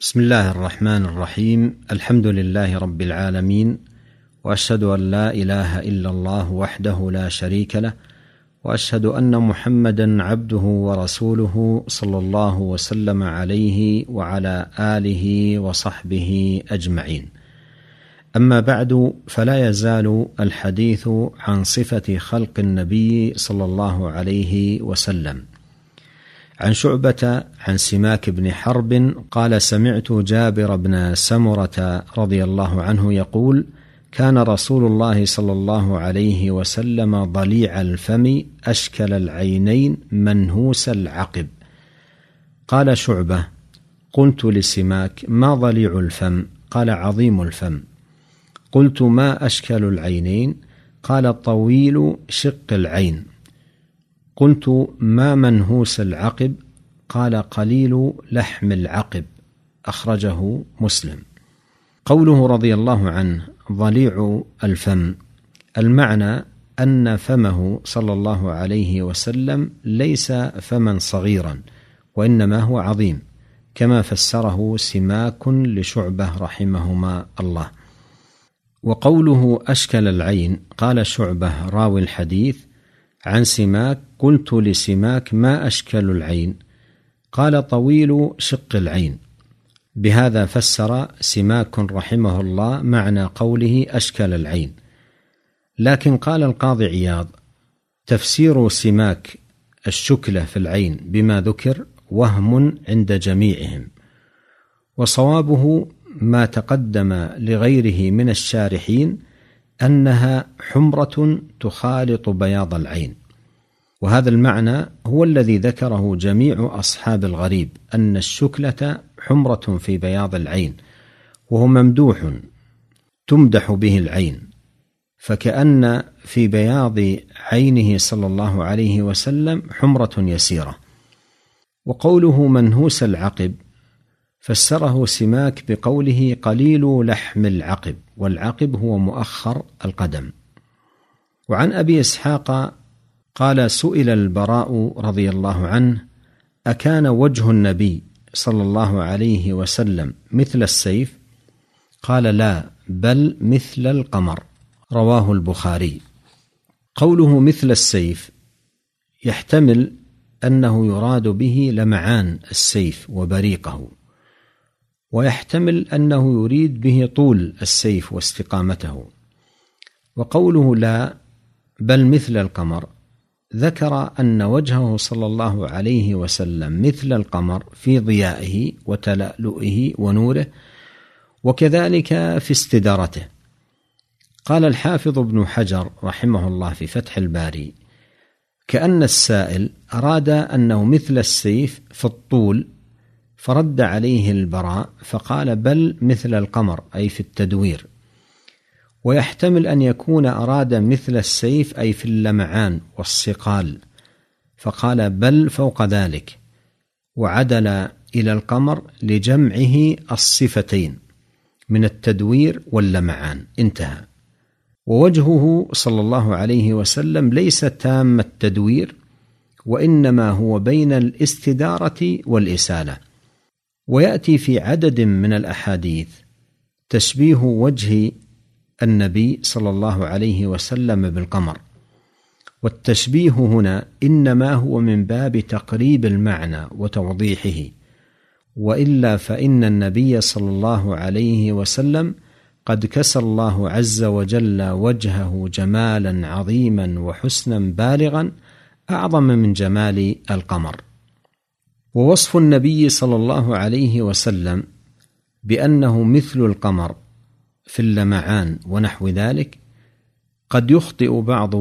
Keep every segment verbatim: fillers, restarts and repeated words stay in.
بسم الله الرحمن الرحيم. الحمد لله رب العالمين، وأشهد أن لا إله إلا الله وحده لا شريك له، وأشهد أن محمدا عبده ورسوله صلى الله وسلم عليه وعلى آله وصحبه أجمعين. أما بعد، فلا يزال الحديث عن صفة خلق النبي صلى الله عليه وسلم. عن شعبة عن سماك بن حرب قال: سمعت جابر بن سمرة رضي الله عنه يقول: كان رسول الله صلى الله عليه وسلم ضليع الفم أشكل العينين منهوس العقب. قال شعبة: قلت لسماك: ما ضليع الفم؟ قال: عظيم الفم. قلت: ما أشكل العينين؟ قال: طويل شق العين. قلت: ما منهوس العقب؟ قال: قليل لحم العقب. أخرجه مسلم. قوله رضي الله عنه ضليع الفم، المعنى أن فمه صلى الله عليه وسلم ليس فما صغيرا، وإنما هو عظيم، كما فسره سماك لشعبة رحمهما الله. وقوله أشكل العين، قال شعبة راوي الحديث عن سماك: قلت لسماك: ما أشكل العين؟ قال: طويل شق العين. بهذا فسر سماك رحمه الله معنى قوله أشكل العين. لكن قال القاضي عياض: تفسير سماك الشكلة في العين بما ذكر وهم عند جميعهم، وصوابه ما تقدم لغيره من الشارحين أنها حمرة تخالط بياض العين، وهذا المعنى هو الذي ذكره جميع أصحاب الغريب، أن الشكلة حمرة في بياض العين، وهو ممدوح تمدح به العين، فكأن في بياض عينه صلى الله عليه وسلم حمرة يسيرة. وقوله منهوس العقب فسره سماك بقوله: قليل لحم العقب، والعقب هو مؤخر القدم. وعن أبي إسحاق قال: سئل البراء رضي الله عنه: أكان وجه النبي صلى الله عليه وسلم مثل السيف؟ قال: لا، بل مثل القمر. رواه البخاري. قوله مثل السيف يحتمل أنه يراد به لمعان السيف وبريقه، ويحتمل أنه يريد به طول السيف واستقامته. وقوله لا، بل مثل القمر، ذكر أن وجهه صلى الله عليه وسلم مثل القمر في ضيائه وتلألؤه ونوره، وكذلك في استدارته. قال الحافظ ابن حجر رحمه الله في فتح الباري: كأن السائل أراد أنه مثل السيف في الطول، فرد عليه البراء فقال: بل مثل القمر، أي في التدوير. ويحتمل أن يكون أراد مثل السيف أي في اللمعان والصقال، فقال: بل فوق ذلك، وعدل إلى القمر لجمعه الصفتين من التدوير واللمعان. انتهى. ووجهه صلى الله عليه وسلم ليس تام التدوير، وإنما هو بين الاستدارة والإسالة. ويأتي في عدد من الأحاديث تشبيه وجه النبي صلى الله عليه وسلم بالقمر، والتشبيه هنا إنما هو من باب تقريب المعنى وتوضيحه، وإلا فإن النبي صلى الله عليه وسلم قد كسى الله عز وجل وجهه جمالا عظيما وحسنا بالغا أعظم من جمال القمر. ووصف النبي صلى الله عليه وسلم بأنه مثل القمر في اللمعان ونحو ذلك قد يخطئ بعض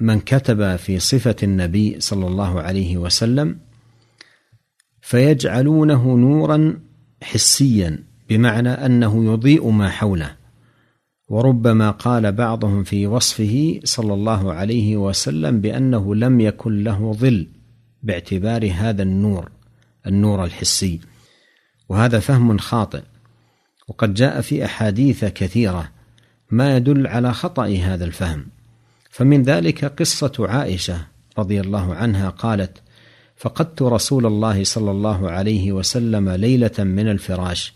من كتب في صفة النبي صلى الله عليه وسلم، فيجعلونه نورا حسيا، بمعنى أنه يضيء ما حوله. وربما قال بعضهم في وصفه صلى الله عليه وسلم بأنه لم يكن له ظل، باعتبار هذا النور النور الحسي، وهذا فهم خاطئ. وقد جاء في أحاديث كثيرة ما يدل على خطأ هذا الفهم. فمن ذلك قصة عائشة رضي الله عنها قالت: فقدت رسول الله صلى الله عليه وسلم ليلة من الفراش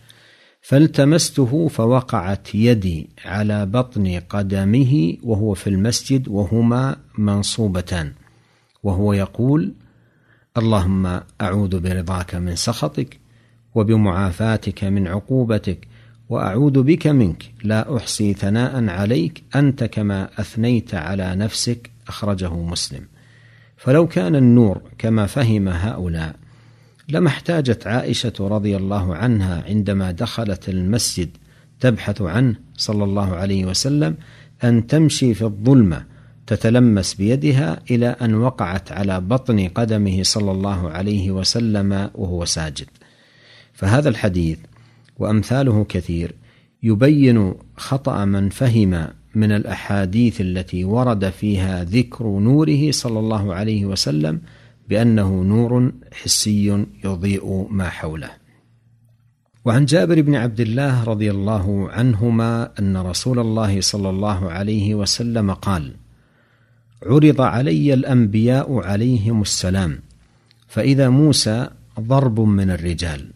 فالتمسته فوقعت يدي على بطن قدمه وهو في المسجد وهما منصوبتان وهو يقول: اللهم أعوذ برضاك من سخطك وبمعافاتك من عقوبتك وأعوذ بك منك، لا أحصي ثناء عليك أنت كما أثنيت على نفسك. أخرجه مسلم. فلو كان النور كما فهم هؤلاء لما احتاجت عائشة رضي الله عنها عندما دخلت المسجد تبحث عنه صلى الله عليه وسلم أن تمشي في الظلمة تتلمس بيدها إلى أن وقعت على بطن قدمه صلى الله عليه وسلم وهو ساجد. فهذا الحديث وأمثاله كثير يبين خطأ من فهم من الأحاديث التي ورد فيها ذكر نوره صلى الله عليه وسلم بأنه نور حسي يضيء ما حوله. وعن جابر بن عبد الله رضي الله عنهما أن رسول الله صلى الله عليه وسلم قال: عرض علي الأنبياء عليهم السلام فإذا موسى ضرب من الرجال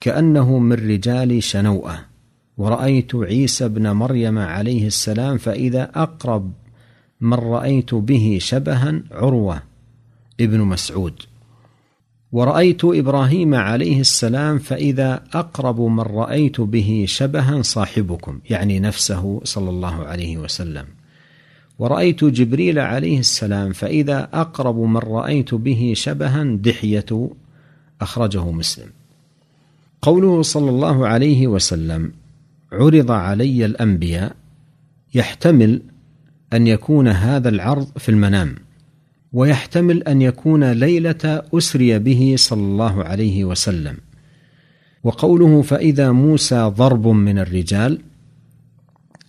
كأنه من رجال شنوءة، ورأيت عيسى بن مريم عليه السلام فإذا أقرب من رأيت به شبها عروة ابن مسعود، ورأيت إبراهيم عليه السلام فإذا أقرب من رأيت به شبها صاحبكم، يعني نفسه صلى الله عليه وسلم، ورأيت جبريل عليه السلام فإذا أقرب من رأيت به شبها دحية. أخرجه مسلم. قوله صلى الله عليه وسلم: عرض علي الأنبياء، يحتمل أن يكون هذا العرض في المنام، ويحتمل أن يكون ليلة أسري به صلى الله عليه وسلم. وقوله فإذا موسى ضرب من الرجال،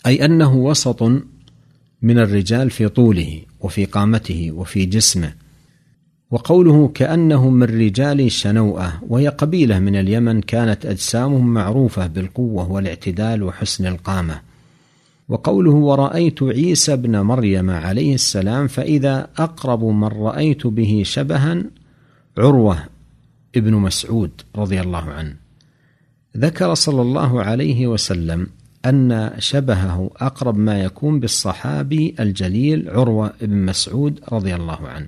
أي أنه وسط من الرجال في طوله وفي قامته وفي جسمه. وقوله كأنه من رجال شنوءة، وهي قبيلة من اليمن كانت أجسامهم معروفة بالقوة والاعتدال وحسن القامة. وقوله ورأيت عيسى بن مريم عليه السلام فإذا أقرب من رأيت به شبها عروة ابن مسعود رضي الله عنه، ذكر صلى الله عليه وسلم أن شبهه أقرب ما يكون بالصحابي الجليل عروة ابن مسعود رضي الله عنه.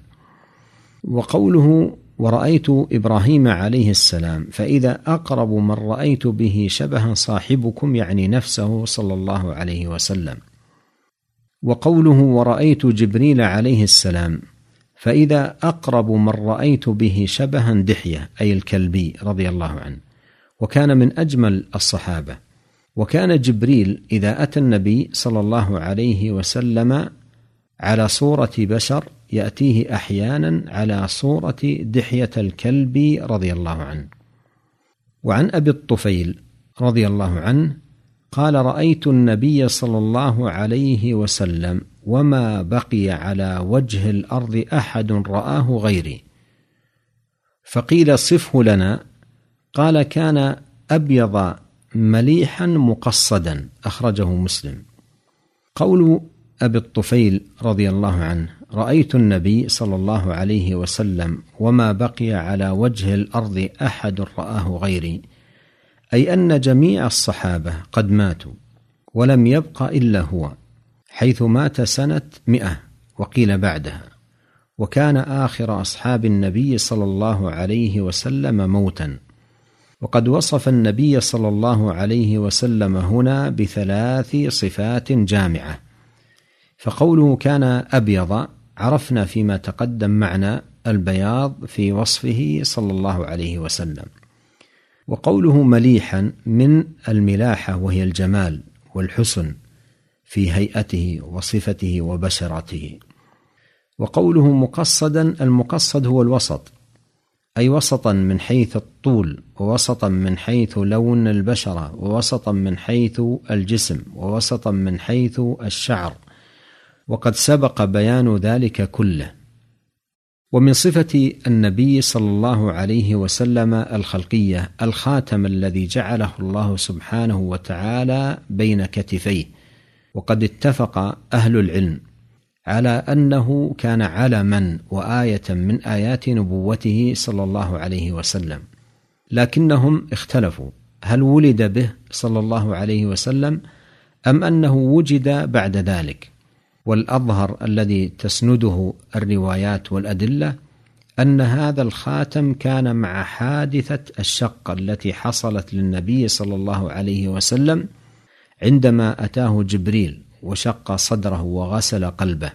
وقوله ورأيت إبراهيم عليه السلام فإذا أقرب من رأيت به شبها صاحبكم، يعني نفسه صلى الله عليه وسلم. وقوله ورأيت جبريل عليه السلام فإذا أقرب من رأيت به شبها دحية، أي الكلبي رضي الله عنه، وكان من أجمل الصحابة. وكان جبريل إذا أتى النبي صلى الله عليه وسلم على صورة بشر يأتيه أحيانا على صورة دحية الكلب رضي الله عنه. وعن أبي الطفيل رضي الله عنه قال: رأيت النبي صلى الله عليه وسلم وما بقي على وجه الأرض أحد رآه غيري، فقيل صفه لنا، قال: كان أبيض مليحا مقصدا. أخرجه مسلم. قول أبي الطفيل رضي الله عنه: رأيت النبي صلى الله عليه وسلم وما بقي على وجه الأرض أحد رآه غيري، أي أن جميع الصحابة قد ماتوا ولم يبق إلا هو، حيث مات سنة مئة وقيل بعدها، وكان آخر أصحاب النبي صلى الله عليه وسلم موتا. وقد وصف النبي صلى الله عليه وسلم هنا بثلاث صفات جامعة. فقوله كان أبيض عرفنا فيما تقدم معنا البياض في وصفه صلى الله عليه وسلم. وقوله مليحا من الملاحة، وهي الجمال والحسن في هيئته وصفته وبشرته. وقوله مقصدا، المقصد هو الوسط، أي وسطا من حيث الطول، ووسطا من حيث لون البشرة، ووسطا من حيث الجسم، ووسطا من حيث الشعر، وقد سبق بيان ذلك كله. ومن صفة النبي صلى الله عليه وسلم الخلقية الخاتم الذي جعله الله سبحانه وتعالى بين كتفيه. وقد اتفق أهل العلم على أنه كان علما وآية من آيات نبوته صلى الله عليه وسلم، لكنهم اختلفوا هل ولد به صلى الله عليه وسلم أم أنه وجد بعد ذلك. والأظهر الذي تسنده الروايات والأدلة أن هذا الخاتم كان مع حادثة الشقة التي حصلت للنبي صلى الله عليه وسلم عندما أتاه جبريل وشق صدره وغسل قلبه،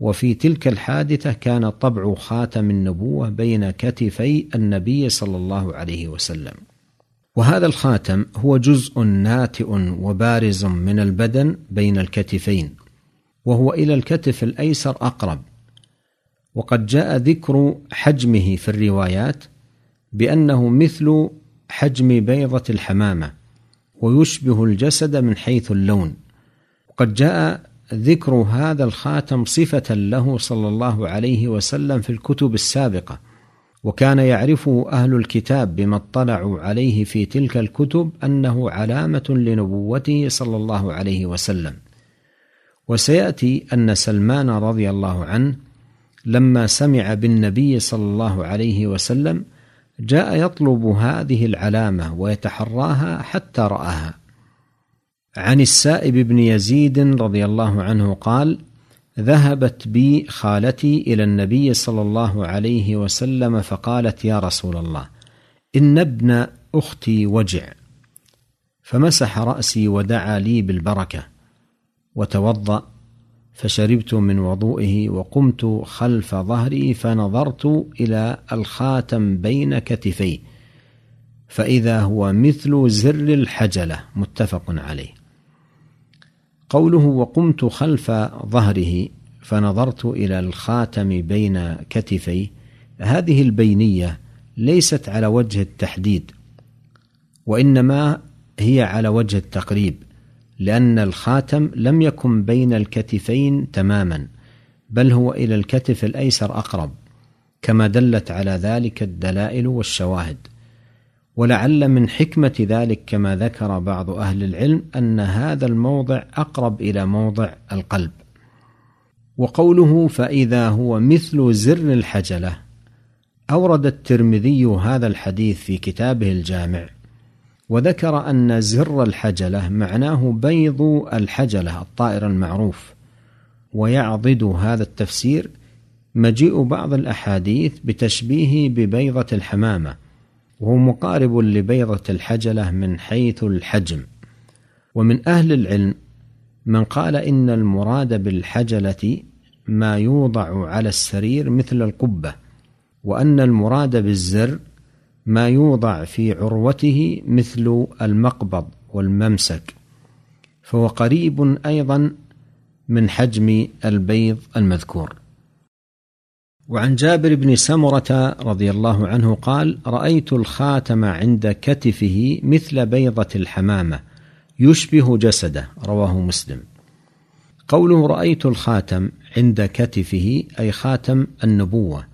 وفي تلك الحادثة كان طبع خاتم النبوة بين كتفي النبي صلى الله عليه وسلم. وهذا الخاتم هو جزء ناتئ وبارز من البدن بين الكتفين، وهو إلى الكتف الأيسر أقرب. وقد جاء ذكر حجمه في الروايات بأنه مثل حجم بيضة الحمامة ويشبه الجسد من حيث اللون. وقد جاء ذكر هذا الخاتم صفة له صلى الله عليه وسلم في الكتب السابقة، وكان يعرفه أهل الكتاب بما اطلعوا عليه في تلك الكتب أنه علامة لنبوته صلى الله عليه وسلم. وسيأتي أن سلمان رضي الله عنه لما سمع بالنبي صلى الله عليه وسلم جاء يطلب هذه العلامة ويتحراها حتى رآها. عن السائب بن يزيد رضي الله عنه قال: ذهبت بي خالتي إلى النبي صلى الله عليه وسلم فقالت: يا رسول الله، إن ابن أختي وجع. فمسح رأسي ودعا لي بالبركة، وتوضأ فشربت من وضوئه، وقمت خلف ظهري فنظرت إلى الخاتم بين كتفيه فإذا هو مثل زر الحجلة، متفق عليه. قوله وقمت خلف ظهره فنظرت إلى الخاتم بين كتفيه، هذه البينية ليست على وجه التحديد، وإنما هي على وجه التقريب، لأن الخاتم لم يكن بين الكتفين تماما، بل هو إلى الكتف الأيسر أقرب، كما دلت على ذلك الدلائل والشواهد. ولعل من حكمة ذلك كما ذكر بعض أهل العلم أن هذا الموضع أقرب إلى موضع القلب. وقوله فإذا هو مثل زر الحجلة، أورد الترمذي هذا الحديث في كتابه الجامع، وذكر أن زر الحجلة معناه بيض الحجلة الطائر المعروف. ويعضد هذا التفسير مجيء بعض الأحاديث بتشبيهه ببيضة الحمامة، وهو مقارب لبيضة الحجلة من حيث الحجم. ومن أهل العلم من قال إن المراد بالحجلة ما يوضع على السرير مثل القبة، وأن المراد بالزر ما يوضع في عروته مثل المقبض والممسك، فهو قريب أيضا من حجم البيض المذكور. وعن جابر بن سمرة رضي الله عنه قال: رأيت الخاتم عند كتفه مثل بيضة الحمامة يشبه جسده، رواه مسلم. قوله رأيت الخاتم عند كتفه أي خاتم النبوة،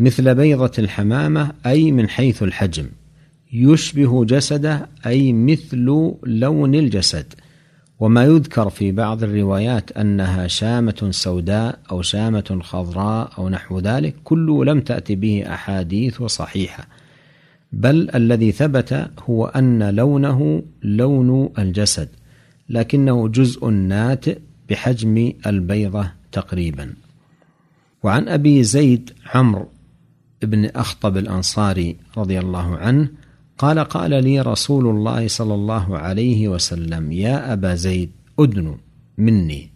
مثل بيضة الحمامة أي من حيث الحجم، يشبه جسده أي مثل لون الجسد. وما يذكر في بعض الروايات أنها شامة سوداء أو شامة خضراء أو نحو ذلك كله لم تأتي به أحاديث صحيحة، بل الذي ثبت هو أن لونه لون الجسد، لكنه جزء ناتئ بحجم البيضة تقريبا. وعن أبي زيد عمر ابن أخطب الأنصاري رضي الله عنه قال: قال لي رسول الله صلى الله عليه وسلم: يا أبا زيد، أدن مني،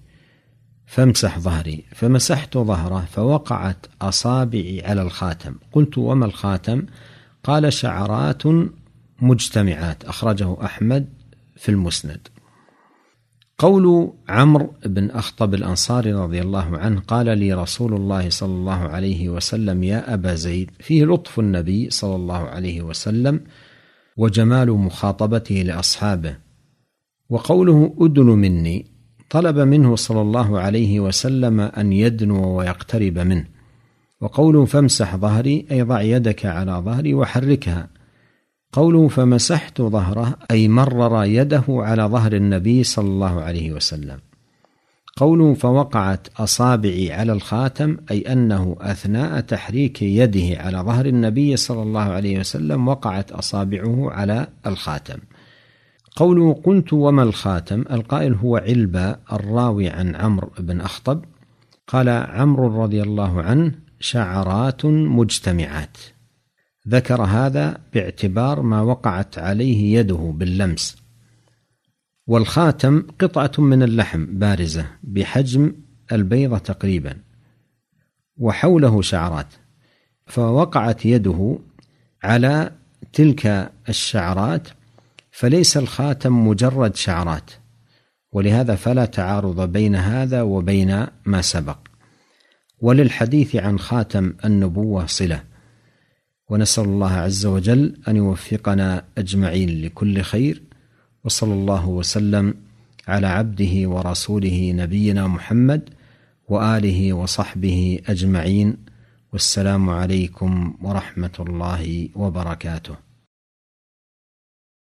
فامسح ظهري. فمسحت ظهره فوقعت أصابعي على الخاتم. قلت: وما الخاتم؟ قال: شعرات مجتمعات. أخرجه أحمد في المسند. قول عمرو بن أخطب الأنصاري رضي الله عنه قال لي رسول الله صلى الله عليه وسلم: يا أبا زيد، فيه لطف النبي صلى الله عليه وسلم وجمال مخاطبته لأصحابه. وقوله أدن مني طلب منه صلى الله عليه وسلم أن يدنو ويقترب منه. وقوله فامسح ظهري أي ضع يدك على ظهري وحركها. قوله فمسحت ظهره أي مرر يده على ظهر النبي صلى الله عليه وسلم. قوله فوقعت أصابعي على الخاتم أي أنه أثناء تحريك يده على ظهر النبي صلى الله عليه وسلم وقعت أصابعه على الخاتم. قوله قلت وما الخاتم؟ القائل هو علبة، الراوي عن عمر بن أخطب قال عمرو رضي الله عنه شعرات مجتمعات، ذكر هذا باعتبار ما وقعت عليه يده باللمس. والخاتم قطعة من اللحم بارزة بحجم البيضة تقريبا وحوله شعرات، فوقعت يده على تلك الشعرات، فليس الخاتم مجرد شعرات، ولهذا فلا تعارض بين هذا وبين ما سبق. وللحديث عن خاتم النبوة صلة، ونسأل الله عز وجل أن يوفقنا أجمعين لكل خير، وصلى الله وسلم على عبده ورسوله نبينا محمد وآله وصحبه أجمعين، والسلام عليكم ورحمة الله وبركاته.